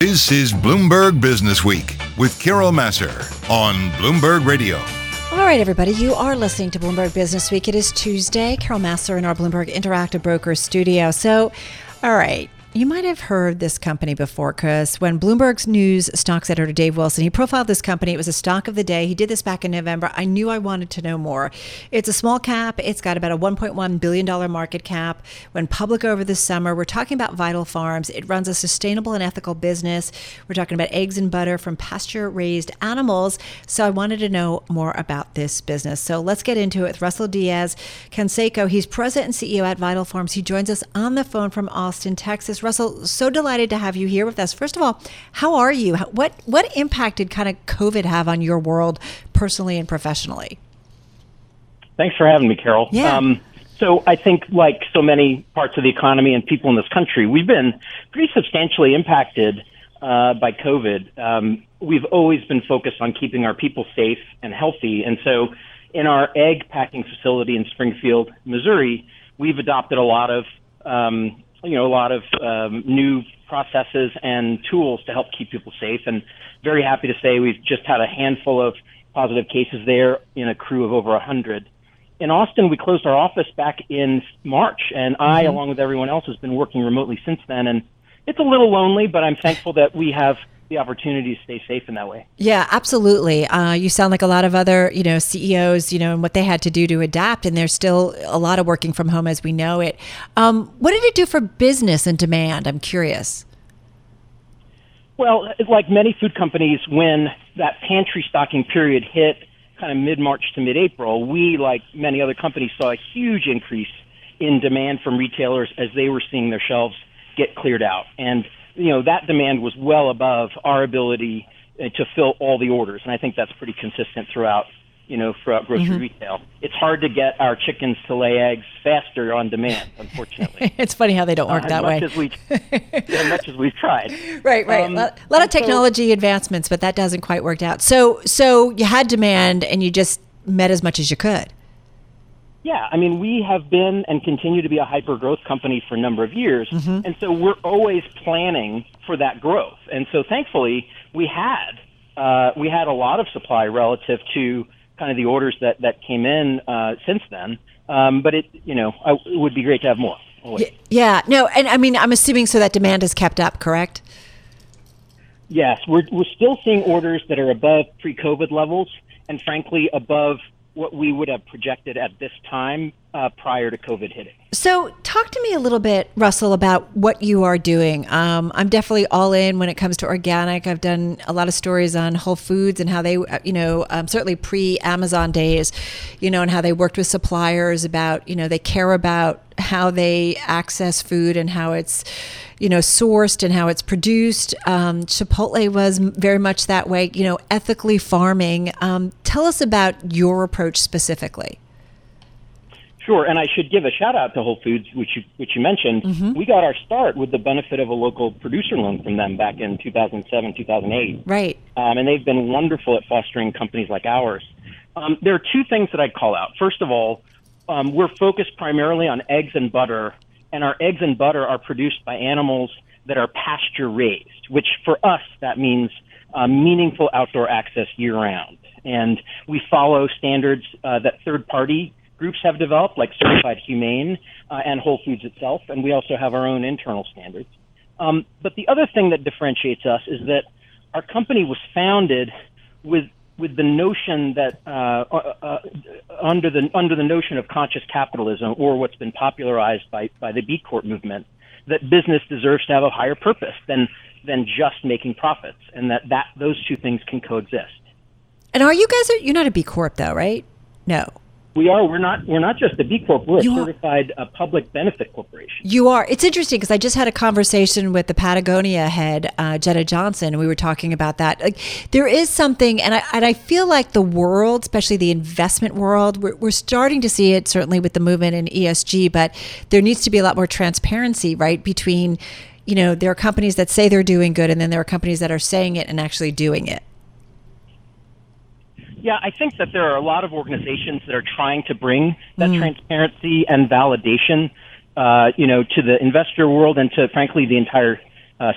This is Bloomberg Business Week with Carol Massar on Bloomberg Radio. All right, everybody, you are listening to Bloomberg Business Week. It is Tuesday. Carol Massar in our Bloomberg Interactive Broker studio. So, all right, you might have heard this company before, because when Bloomberg's news stocks editor Dave Wilson, he profiled this company. It was a stock of the day. He did this back in November. I knew I wanted to know more. It's a small cap. It's got about a $1.1 billion market cap. Went public over the summer. We're talking about Vital Farms. It runs a sustainable and ethical business. We're talking about eggs and butter from pasture-raised animals. So I wanted to know more about this business. So let's get into it with Russell Diez-Canseco. He's president and CEO at Vital Farms. He joins us on the phone from Austin, Texas. Russell, so delighted to have you here with us. First of all, how are you? What impact did kind of COVID have on your world personally and professionally? Thanks for having me, Carol. Yeah. So I think like so many parts of the economy and people in this country, we've been pretty substantially impacted by COVID. We've always been focused on keeping our people safe and healthy. And so in our egg packing facility in Springfield, Missouri, we've adopted a lot of new processes and tools to help keep people safe. And very happy to say we've just had a handful of positive cases there in a crew of over 100. In Austin, we closed our office back in March, and I, along with everyone else, has been working remotely since then. And it's a little lonely, but I'm thankful that we have the opportunity to stay safe in that way. Yeah, absolutely. You sound like a lot of other, CEOs, and what they had to do to adapt. And there's still a lot of working from home as we know it. What did it do for business and demand? I'm curious. Well, like many food companies, when that pantry stocking period hit kind of mid-March to mid-April, we, like many other companies, saw a huge increase in demand from retailers as they were seeing their shelves get cleared out. And that demand was well above our ability to fill all the orders. And I think that's pretty consistent throughout grocery retail. It's hard to get our chickens to lay eggs faster on demand, unfortunately. It's funny how they don't work that way. As much as we've tried. Right. A lot of technology advancements, but that doesn't quite work out. So you had demand and you just met as much as you could. Yeah, we have been and continue to be a hyper-growth company for a number of years, and so we're always planning for that growth. And so, thankfully, we had a lot of supply relative to kind of the orders that came in since then. But it would be great to have more. Always. Yeah, no, and I'm assuming so that demand is kept up, correct? Yes, we're still seeing orders that are above pre-COVID levels, and frankly, above what we would have projected at this time prior to COVID hitting. So talk to me a little bit, Russell, about what you are doing. I'm definitely all in when it comes to organic. I've done a lot of stories on Whole Foods and how they, certainly pre-Amazon days, and how they worked with suppliers about, they care about how they access food and how it's, sourced and how it's produced. Chipotle was very much that way, ethically farming. Tell us about your approach specifically. Sure. And I should give a shout out to Whole Foods, which you mentioned. We got our start with the benefit of a local producer loan from them back in 2007, 2008. Right. And they've been wonderful at fostering companies like ours. There are two things that I'd call out. First of all, we're focused primarily on eggs and butter, and our eggs and butter are produced by animals that are pasture raised, which for us, that means meaningful outdoor access year round. And we follow standards that third party groups have developed, like Certified Humane and Whole Foods itself. And we also have our own internal standards. But the other thing that differentiates us is that our company was founded with the notion that under the notion of conscious capitalism, or what's been popularized by the B Corp movement, that business deserves to have a higher purpose than just making profits, and that those two things can coexist. And are you guys? You're not a B Corp though, right? No. We are. We're not just a B Corp. We're a certified public benefit corporation. You are. It's interesting because I just had a conversation with the Patagonia head, Jeda Johnson, and we were talking about that. Like, there is something, and I feel like the world, especially the investment world, we're starting to see it certainly with the movement in ESG, but there needs to be a lot more transparency, right, between, there are companies that say they're doing good, and then there are companies that are saying it and actually doing it. Yeah, I think that there are a lot of organizations that are trying to bring that transparency and validation, to the investor world and to, frankly, the entire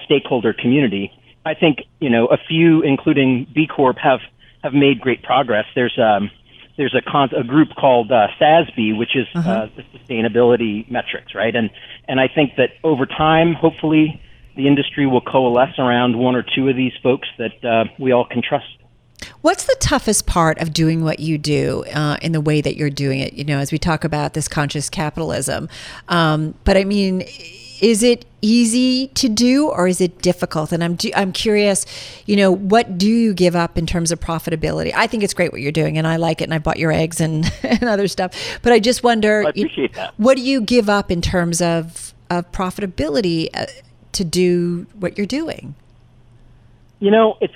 stakeholder community. I think, you know, a few, including B Corp, have made great progress. There's a group called SASB, which is the sustainability metrics, right? And I think that over time, hopefully, the industry will coalesce around one or two of these folks that we all can trust. What's the toughest part of doing what you do in the way that you're doing it? You know, as we talk about this conscious capitalism, but I mean, is it easy to do or is it difficult? And I'm curious, you know, what do you give up in terms of profitability? I think it's great what you're doing and I like it and I bought your eggs and other stuff, but I just wonder, what do you give up in terms of profitability to do what you're doing? You know, it's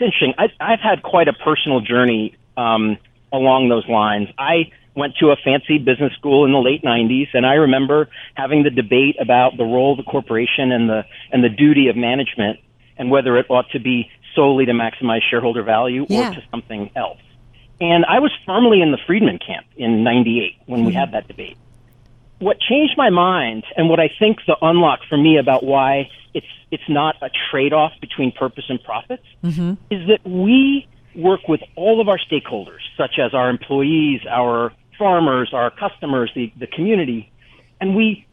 interesting. I've had quite a personal journey along those lines. I went to a fancy business school in the late 90s, and I remember having the debate about the role of the corporation and the duty of management and whether it ought to be solely to maximize shareholder value or to something else. And I was firmly in the Friedman camp in 98 when we had that debate. What changed my mind and what I think the unlock for me about why it's not a trade-off between purpose and profits is that we work with all of our stakeholders, such as our employees, our farmers, our customers, the community, and we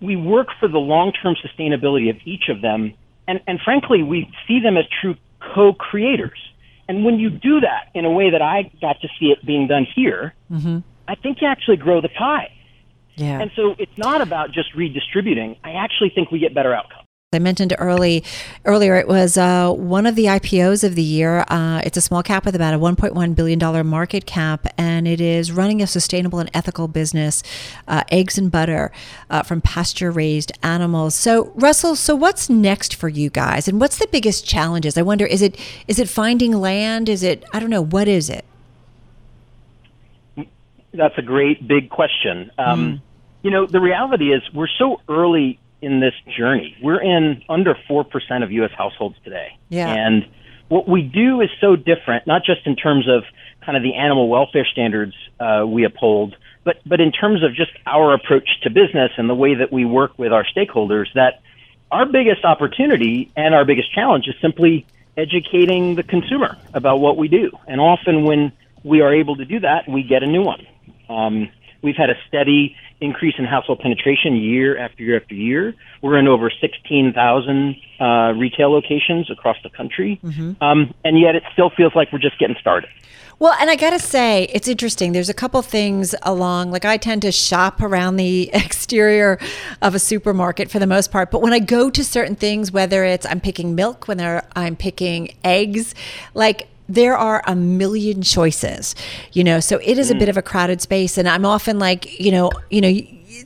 work for the long-term sustainability of each of them. And frankly, we see them as true co-creators. And when you do that in a way that I got to see it being done here, I think you actually grow the pie. Yeah. And so it's not about just redistributing. I actually think we get better outcomes. I mentioned earlier, it was one of the IPOs of the year. It's a small cap with about a $1.1 billion market cap, and it is running a sustainable and ethical business, eggs and butter from pasture-raised animals. So, Russell, what's next for you guys, and what's the biggest challenges? I wonder, is it finding land? Is it, I don't know, what is it? That's a great big question. You know, the reality is we're so early in this journey. We're in under 4% of U.S. households today. Yeah. And what we do is so different, not just in terms of kind of the animal welfare standards we uphold, but in terms of just our approach to business and the way that we work with our stakeholders, that our biggest opportunity and our biggest challenge is simply educating the consumer about what we do. And often when we are able to do that, we get a new one. We've had a steady increase in household penetration year after year after year. We're in over 16,000 retail locations across the country, and yet it still feels like we're just getting started. Well, and I got to say, it's interesting. There's a couple things along, like I tend to shop around the exterior of a supermarket for the most part, but when I go to certain things, whether it's I'm picking milk, whether I'm picking eggs, like there are a million choices, you know, so it is a bit of a crowded space. And I'm often like, you know,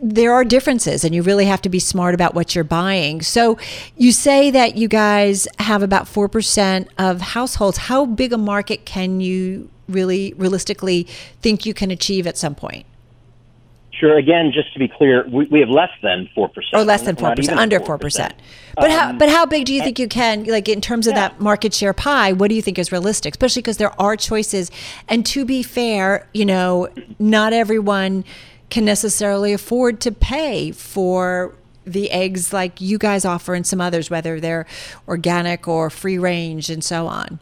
there are differences and you really have to be smart about what you're buying. So you say that you guys have about 4% of households. How big a market can you really realistically think you can achieve at some point? Sure. Again, just to be clear, we have less than 4%. Or less than 4%, under 4%. But how big do you think you can, like in terms of that market share pie, what do you think is realistic? Especially because there are choices. And to be fair, you know, not everyone can necessarily afford to pay for the eggs like you guys offer and some others, whether they're organic or free range and so on.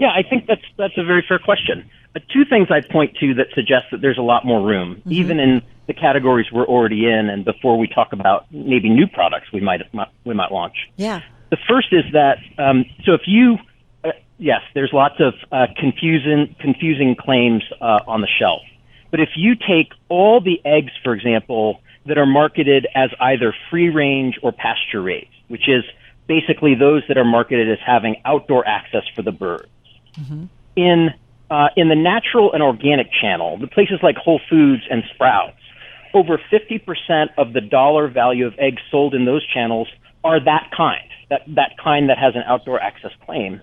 Yeah, I think that's a very fair question. Two things I'd point to that suggest that there's a lot more room, even in the categories we're already in, and before we talk about maybe new products we might launch. Yeah. The first is that so if you yes, there's lots of confusing claims on the shelf, but if you take all the eggs, for example, that are marketed as either free range or pasture raised, which is basically those that are marketed as having outdoor access for the birds, in the natural and organic channel, the places like Whole Foods and Sprouts, over 50% of the dollar value of eggs sold in those channels are that kind that has an outdoor access claim.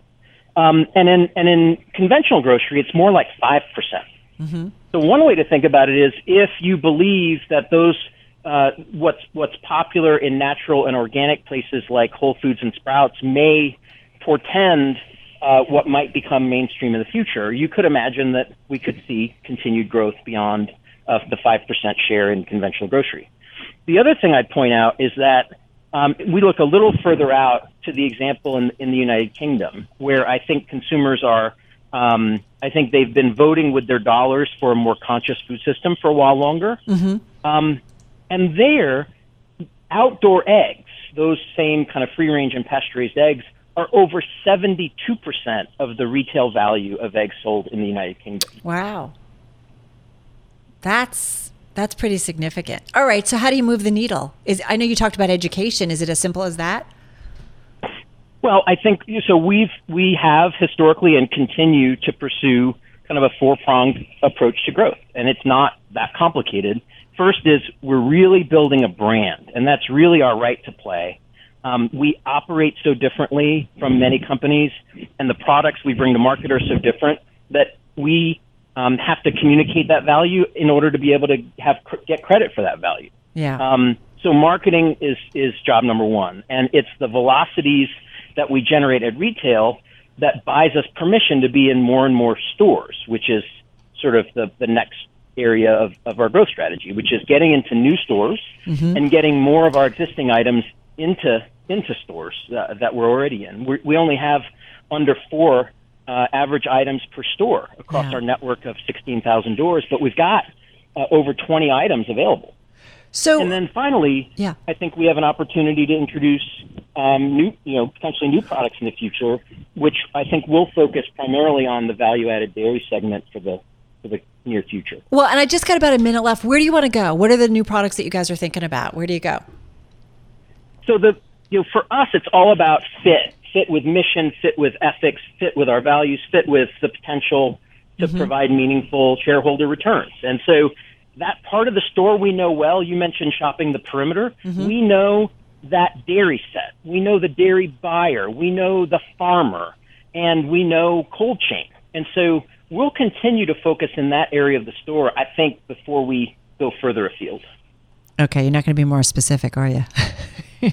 And in conventional grocery, it's more like 5%. So one way to think about it is if you believe that those what's popular in natural and organic places like Whole Foods and Sprouts may portend what might become mainstream in the future, you could imagine that we could see continued growth beyond the 5% share in conventional grocery. The other thing I'd point out is that We look a little further out to the example in the United Kingdom, where I think consumers are, I think they've been voting with their dollars for a more conscious food system for a while longer. Mm-hmm. And there, outdoor eggs, those same kind of free-range and pasture-raised eggs, are over 72% of the retail value of eggs sold in the United Kingdom. Wow. That's pretty significant. All right, so how do you move the needle? I know you talked about education. Is it as simple as that? Well, I think so. We have historically and continue to pursue kind of a four-pronged approach to growth, and it's not that complicated. First is we're really building a brand, and that's really our right to play. We operate so differently from many companies, and the products we bring to market are so different that we have to communicate that value in order to be able to have get credit for that value. Yeah. So marketing is job number one, and it's the velocities that we generate at retail that buys us permission to be in more and more stores, which is sort of the next area of our growth strategy, which is getting into new stores mm-hmm. and getting more of our existing items into stores that we're already in. We only have under four average items per store across our network of 16,000 doors, but we've got over 20 items available. So, and then finally, I think we have an opportunity to introduce potentially new products in the future, which I think will focus primarily on the value-added dairy segment for the near future. Well, and I just got about a minute left. Where do you want to go? What are the new products that you guys are thinking about? Where do you go? So for us, it's all about fit with mission, fit with ethics, fit with our values, fit with the potential to mm-hmm. provide meaningful shareholder returns. And so that part of the store we know well. You mentioned shopping the perimeter. Mm-hmm. We know that dairy set. We know the dairy buyer. We know the farmer. And we know cold chain. And so we'll continue to focus in that area of the store, I think, before we go further afield. Okay, you're not going to be more specific, are you?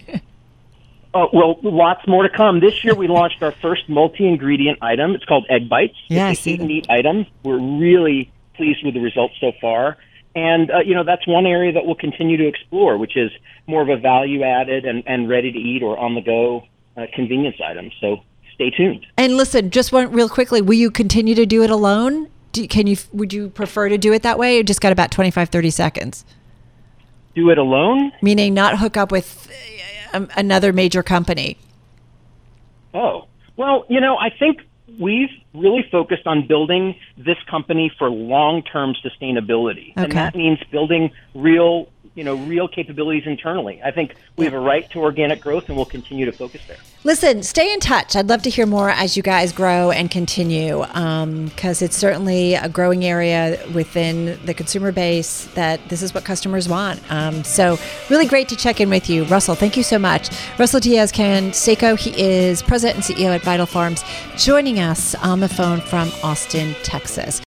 Oh, well, lots more to come. This year we launched our first multi-ingredient item. It's called Egg Bites. Yeah, it's a heat and eat item. We're really pleased with the results so far. And, that's one area that we'll continue to explore, which is more of a value-added and ready-to-eat or on-the-go convenience item. So stay tuned. And listen, just one real quickly, will you continue to do it alone? Would you prefer to do it that way? You just got about 25, 30 seconds. Do it alone? Meaning not hook up with another major company. Oh, well, I think we've really focused on building this company for long-term sustainability. Okay. And that means building real capabilities internally. I think we have a right to organic growth, and we'll continue to focus there. Listen, stay in touch. I'd love to hear more as you guys grow and continue, because it's certainly a growing area within the consumer base that this is what customers want. So really great to check in with you. Russell, thank you so much. Russell Diez-Canseco, he is President and CEO at Vital Farms, joining us on the phone from Austin, Texas.